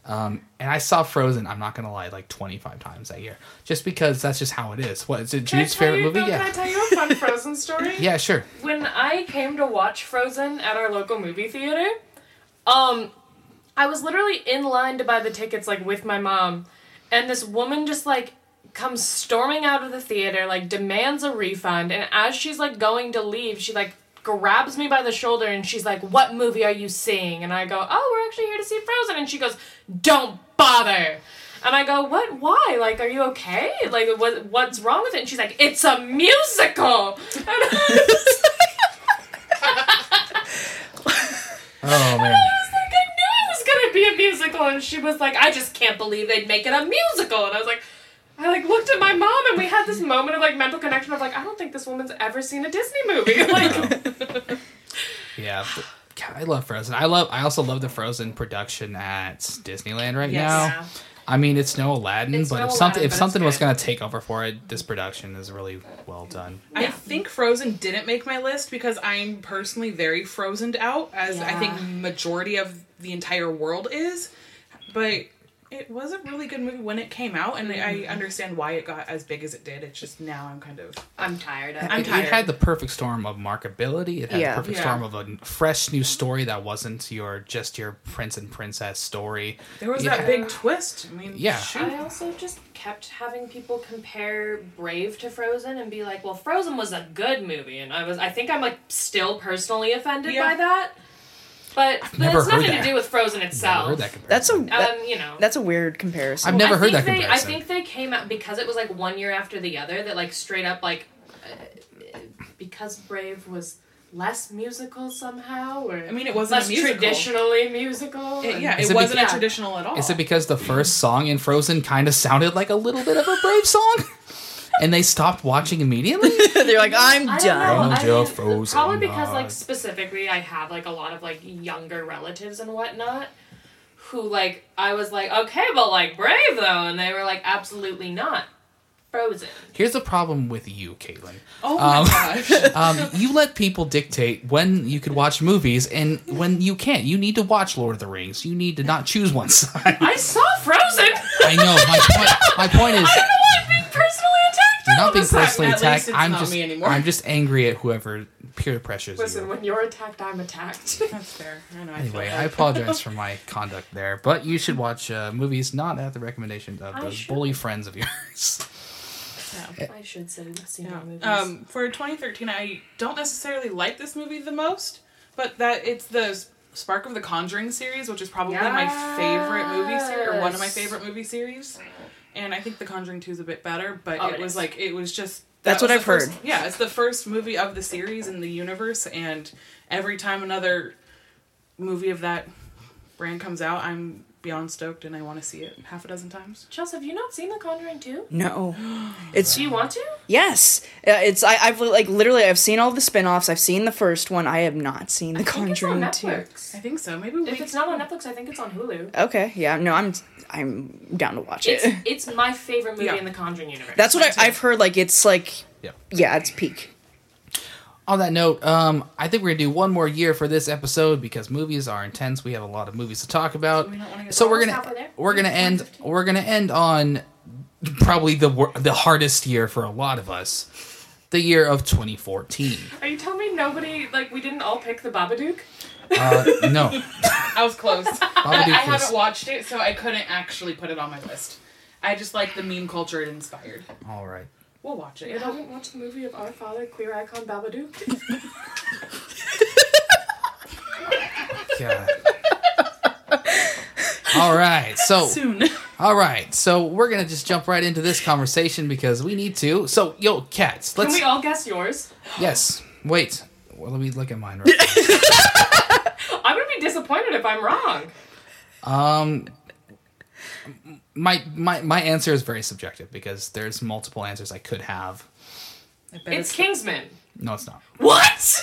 and I saw Frozen, I'm not going to lie, like 25 times that year. Just because that's just how it is. What, is it Jude's favorite movie? Yeah. Can I tell you a fun Frozen story? Yeah, sure. When I came to watch Frozen at our local movie theater, I was literally in line to buy the tickets, like, with my mom, and this woman just, like, comes storming out of the theater, like, demands a refund, and as she's, like, going to leave, she, like, grabs me by the shoulder, and she's like, what movie are you seeing? And I go, oh, we're actually here to see Frozen. And she goes, don't bother. And I go, what? Why? Like, are you okay? Like, what's wrong with it? And she's like, it's a musical. And I was oh, man. I knew it was going to be a musical, and she was like, I just can't believe they'd make it a musical. And I was like, I looked at my mom, and we had this moment of, like, mental connection of, like, I don't think this woman's ever seen a Disney movie. Like, no. Yeah. But, God, I love Frozen. I also love the Frozen production at Disneyland right now. I mean, it's no Aladdin, but if something was going to take over for it, this production is really well done. I think Frozen didn't make my list because I'm personally very Frozened out, as I think majority of the entire world is. But... It was a really good movie when it came out, and I understand why it got as big as it did. It's just now I'm tired. It had the perfect storm of marketability. It had the perfect storm of a fresh new story that wasn't your prince and princess story. There was that big twist. I mean, shoot. I also just kept having people compare Brave to Frozen and be like, "Well, Frozen was a good movie," and I think I'm still personally offended by that. But it's nothing to do with Frozen itself. That's a weird comparison. I've never heard that comparison. I think they came out because it was like one year after the other. That straight up because Brave was less musical somehow, or it wasn't less traditionally musical. It wasn't a traditional at all. Is it because the first song in Frozen kind of sounded like a little bit of a Brave song? And they stopped watching immediately? They're like, I'm done. Probably because, specifically, I have, a lot of, younger relatives and whatnot who, I was like, okay, but, Brave, though. And they were like, absolutely not. Frozen. Here's the problem with you, Caitlin. Oh, my gosh. You let people dictate when you could watch movies and when you can't. You need to watch Lord of the Rings. You need to not choose one side. I saw Frozen. I know. My point is... I don't know why I'm being personally attacked. You're not being personally attacked. I'm just angry at whoever peer pressures you. Listen, when you're attacked, I'm attacked. That's fair. I know. Anyway, I apologize for my conduct there, but you should watch movies not at the recommendation of those bully friends of yours. Yeah. I should say movies. For 2013, I don't necessarily like this movie the most, but that it's the spark of the Conjuring series, which is probably my favorite movie series, or one of my favorite movie series. And I think The Conjuring 2 is a bit better, but it was just... That's what I've heard. Yeah, it's the first movie of the series in the universe, and every time another movie of that brand comes out, I'm beyond stoked, and I want to see it 6 times. Chelsea, have you not seen The Conjuring 2? No. Do you want to? Yes. I've seen all the spinoffs. I've seen the first one. I have not seen The Conjuring 2. I think it's on Netflix. I think so. Maybe if it's not on Netflix, I think it's on Hulu. Okay. Yeah. No, I'm down to watch it. It's my favorite movie in the Conjuring universe. That's what I've heard. It's peak. On that note, I think we're going to do one more year for this episode because movies are intense. We have a lot of movies to talk about. So we're going to end on probably the hardest year for a lot of us. The year of 2014. Are you telling me nobody we didn't all pick The Babadook? No. I was close. I haven't watched it, so I couldn't actually put it on my list. I just like the meme culture it inspired. All right. We'll watch it. You haven't watched the movie of Our Father, Queer Icon, Babadook? God. All right, so we're going to just jump right into this conversation because we need to. So, yo, cats, let's... Can we all guess yours? Yes. Wait. Well, let me look at mine right now. I'm going to be disappointed if I'm wrong. My answer is very subjective because there's multiple answers I could have. It's Kingsman. No, it's not. What?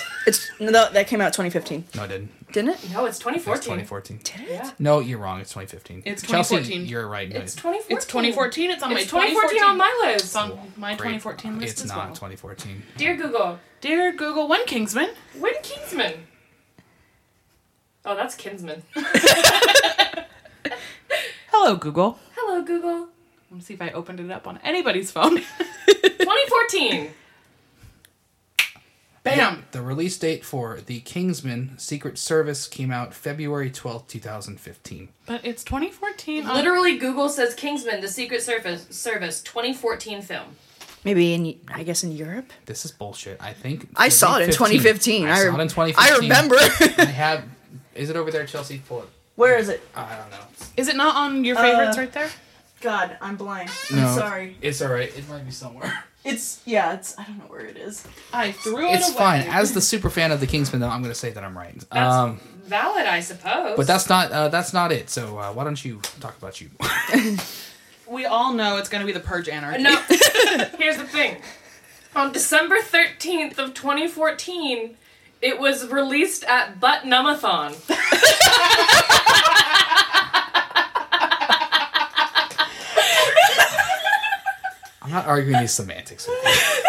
That came out 2015. No, it didn't. Didn't it? No, it's 2014. It's 2014. Did it? Yeah. No, you're wrong. It's 2015. It's 2014. Chelsea, you're right. No, it's 2014. It's 2014. It's on my 2014 on my list. It's on my 2014 list. It's not 2014. Dear Google, when Kingsman? When Kingsman? Oh, that's Kinsman. Hello, Google. Let me see if I opened it up on anybody's phone. 2014. Bam! Yeah, the release date for The Kingsman Secret Service came out February 12th, 2015. But it's 2014. Literally, Google says Kingsman, The Secret Service, 2014 film. Maybe in Europe? This is bullshit. I think... I saw it in 2015. I saw it in 2015. I remember. I have... Is it over there, Chelsea? Pull it. Where is it? I don't know. Is it not on your favorites right there? God, I'm blind. I'm sorry. It's all right. It might be somewhere. It's I don't know where it is. I threw it away. It's fine. As the super fan of The Kingsman, though, I'm going to say that I'm right. That's valid, I suppose. But that's not it. So why don't you talk about you? We all know it's going to be the Purge Anarchy. No. Here's the thing. On December 13th of 2014, it was released at Butt-Numathon. I'm not arguing these semantics with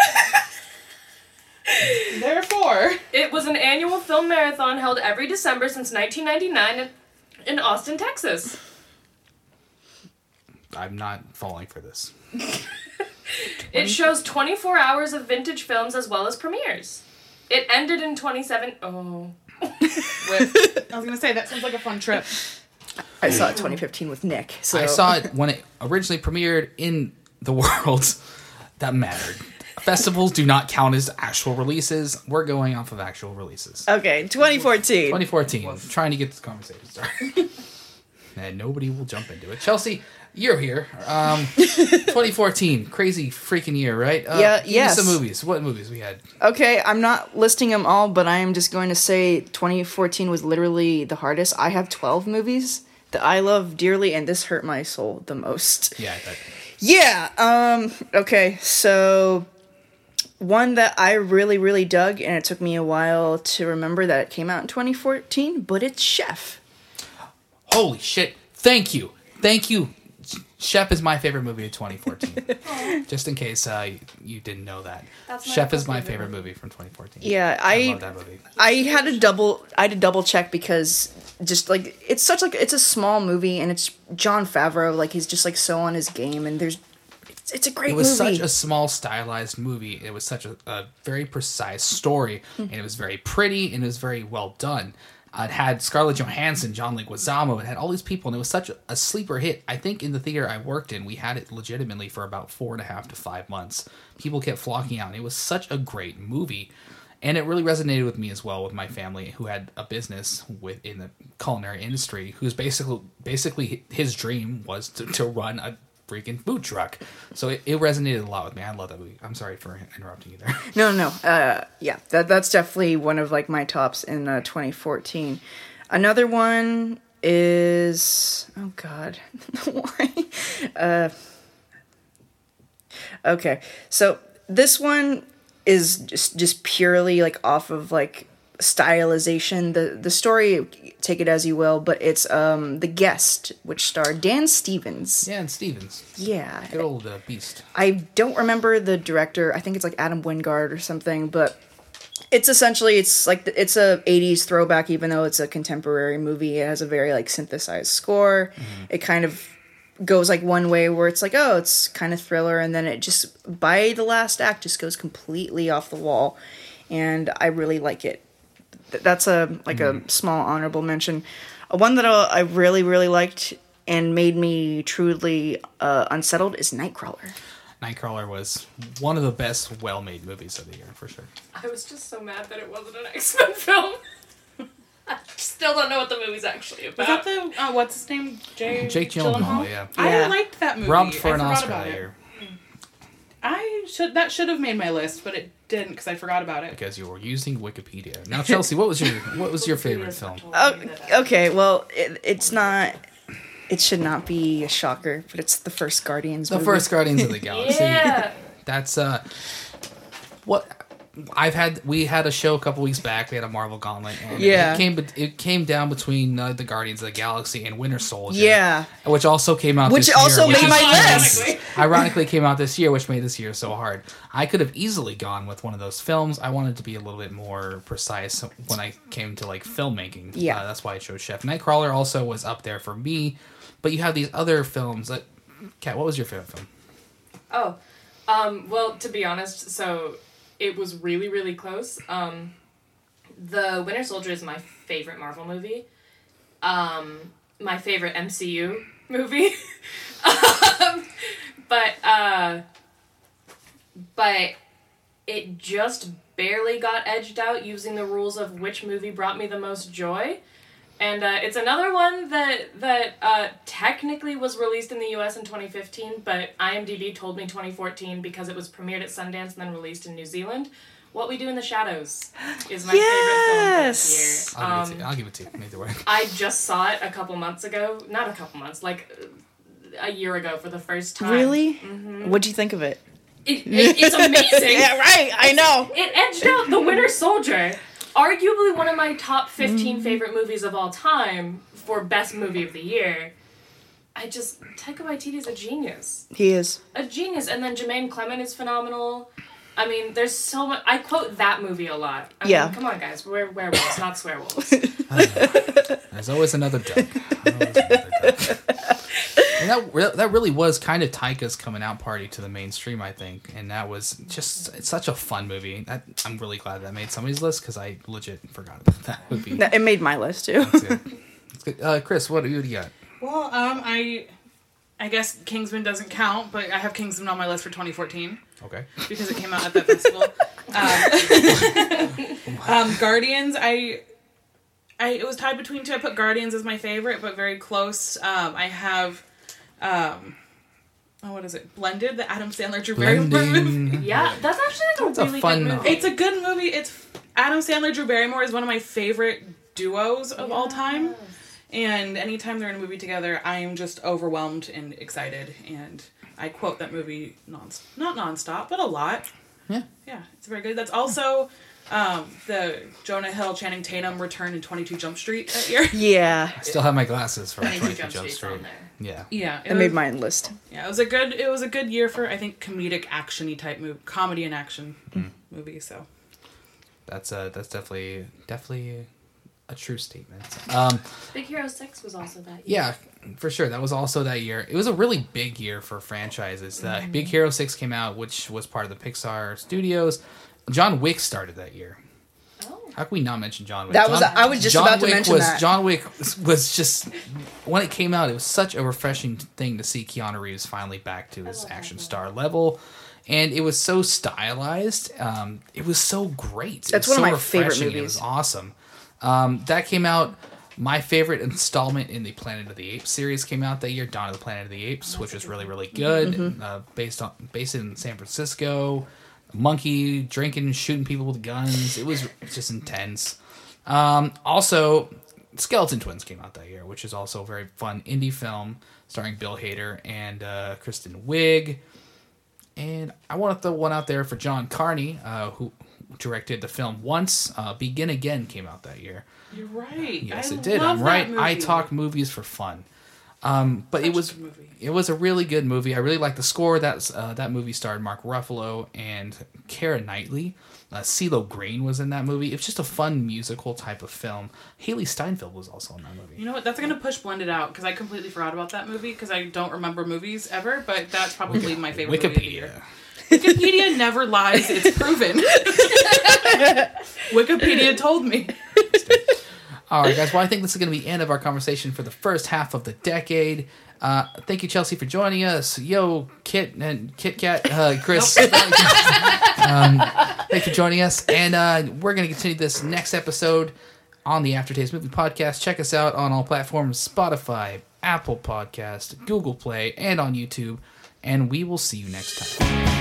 you. Therefore, it was an annual film marathon held every December since 1999 in Austin, Texas. I'm not falling for this. It shows 24 hours of vintage films as well as premieres. It ended in 27... Oh. With... I was going to say, that sounds like a fun trip. I saw it in 2015 with Nick. So. I saw it when it originally premiered in the world. That mattered. Festivals do not count as actual releases. We're going off of actual releases. Okay, 2014. 2014. I'm trying to get this conversation started. And nobody will jump into it. Chelsea... You're here. 2014. Crazy freaking year, right? Yes. Some movies. What movies we had? Okay, I'm not listing them all, but I am just going to say 2014 was literally the hardest. I have 12 movies that I love dearly, and this hurt my soul the most. Yeah. Okay, so one that I really, really dug, and it took me a while to remember that it came out in 2014, but it's Chef. Holy shit. Thank you. Thank you. Chef is my favorite movie of 2014. Just in case you didn't know that. Chef is my favorite movie from 2014. Yeah, I love that movie. I had to double check because just like it's a small movie and it's Jon Favreau, like he's just like so on his game and it's a great movie. It was such a small stylized movie. It was such a very precise story and it was very pretty and it was very well done. It had Scarlett Johansson, John Leguizamo. It had all these people, and it was such a sleeper hit. I think in the theater I worked in, we had it legitimately for about 4.5 to 5 months. People kept flocking out, and it was such a great movie. And it really resonated with me as well with my family, who had a business in the culinary industry, whose basically his dream was to run a freaking food truck. So it resonated a lot with me. I love that movie. I'm sorry for interrupting you there. No. That's definitely one of like my tops in 2014. Another one is okay. So this one is just purely like off of like stylization. The story, take it as you will, but it's The Guest, which starred Dan Stevens. Yeah, good old beast. I don't remember the director. I think it's like Adam Wingard or something, but it's essentially it's a 80s throwback, even though it's a contemporary movie. It has a very like synthesized score. It kind of goes like one way where it's like, oh, it's kind of thriller, and then it just by the last act just goes completely off the wall, and I really like it. That's a small honorable mention. One that I really, really liked and made me truly unsettled is Nightcrawler. Nightcrawler was one of the best well-made movies of the year, for sure. I was just so mad that it wasn't an X-Men film. I still don't know what the movie's actually about. Was that the, what's his name? Jake Gyllenhaal, yeah. I liked that movie. Robbed for an Oscar that year. That should have made my list, but it didn't because I forgot about it. Because you were using Wikipedia. Now, Chelsea, what was your favorite film? Okay, well, it's not. It should not be a shocker, but it's the first Guardians. The movie. First Guardians of the Galaxy. Yeah, that's We had a show a couple weeks back. We had a Marvel Gauntlet. And yeah, it came down between the Guardians of the Galaxy and Winter Soldier. Yeah, which also came out. Which this also year, made which my list. Ironically, came out this year, which made this year so hard. I could have easily gone with one of those films. I wanted to be a little bit more precise when I came to like filmmaking. Yeah, that's why I chose Chef. Nightcrawler also was up there for me, but you have these other films. That Kat, what was your favorite film? Oh, well, to be honest, so. It was really, really close. The Winter Soldier is my favorite Marvel movie. My favorite MCU movie. But it just barely got edged out using the rules of which movie brought me the most joy. And it's another one that technically was released in the U.S. in 2015, but IMDb told me 2014 because it was premiered at Sundance and then released in New Zealand. What We Do in the Shadows is my favorite film this year. I'll give it to you. Either way. I just saw it a couple months ago. Not a couple months, like a year ago for the first time. Really? Mm-hmm. What'd you think of it? It's amazing. Yeah, right. I know. It edged out The Winter Soldier. Arguably one of my top 15 favorite movies of all time for best movie of the year. Taika Waititi's a genius. He is. A genius. And then Jemaine Clement is phenomenal. I mean, there's so much. I quote that movie a lot. I mean, come on, guys. We're werewolves, not swearwolves. There's always another joke. And that, that really was kind of Taika's coming out party to the mainstream, I think. And that was just, it's such a fun movie. I'm really glad that made somebody's list, because I legit forgot about that movie. It made my list, too. That's good. Chris, what do you got? Well, I guess Kingsman doesn't count, but I have Kingsman on my list for 2014. Okay. Because it came out at that festival. Guardians, it was tied between two. I put Guardians as my favorite, but very close. I have, what is it? Blended, the Adam Sandler Drew Barrymore movie. Yeah, that's actually like a really good movie. It's a good movie. It's Adam Sandler Drew Barrymore is one of my favorite duos of all time. And anytime they're in a movie together, I am just overwhelmed and excited. And I quote that movie not nonstop, but a lot. Yeah. Yeah, it's very good. That's also the Jonah Hill, Channing Tatum return in 22 Jump Street that year. Yeah. I still have my glasses for 22 Jump Street. Yeah. Yeah. I made my list. Yeah, it was a good year for, I think, comedic action-y type movie, comedy and action movie, so. That's definitely a true statement. Big Hero 6 was also that year. Yeah, for sure. That was also that year. It was a really big year for franchises. Big Hero 6 came out, which was part of the Pixar Studios. John Wick started that year. Oh. How can we not mention John Wick? I was just about to mention that. John Wick was just... When it came out, it was such a refreshing thing to see Keanu Reeves finally back to his action star level. And it was so stylized. It was so great. That's one of my favorite movies. It was awesome. That came out, my favorite installment in the Planet of the Apes series came out that year, Dawn of the Planet of the Apes, which was really, really good, based in San Francisco, monkey drinking, shooting people with guns. It was just intense. Also, Skeleton Twins came out that year, which is also a very fun indie film starring Bill Hader and Kristen Wiig. And I want to throw one out there for John Carney, who directed the film Once. Begin Again came out that year. You're right. Yes, it did. I'm right. Movie. I talk movies for fun. But it was a really good movie. I really liked the score. That movie starred Mark Ruffalo and Keira Knightley. CeeLo Green was in that movie. It's just a fun musical type of film. Haley Steinfeld was also in that movie. You know what? That's going to push Blended out, because I completely forgot about that movie because I don't remember movies ever, but that's probably my favorite Wikipedia. Movie of the year. Wikipedia never lies. It's proven. Wikipedia told me. All right, guys. Well, I think this is going to be the end of our conversation for the first half of the decade. Thank you, Chelsea, for joining us. Yo, Kit and Kit Kat, Chris. Nope. Thanks for joining us. And we're going to continue this next episode on the Aftertaste Movie Podcast. Check us out on all platforms, Spotify, Apple Podcast, Google Play, and on YouTube. And we will see you next time.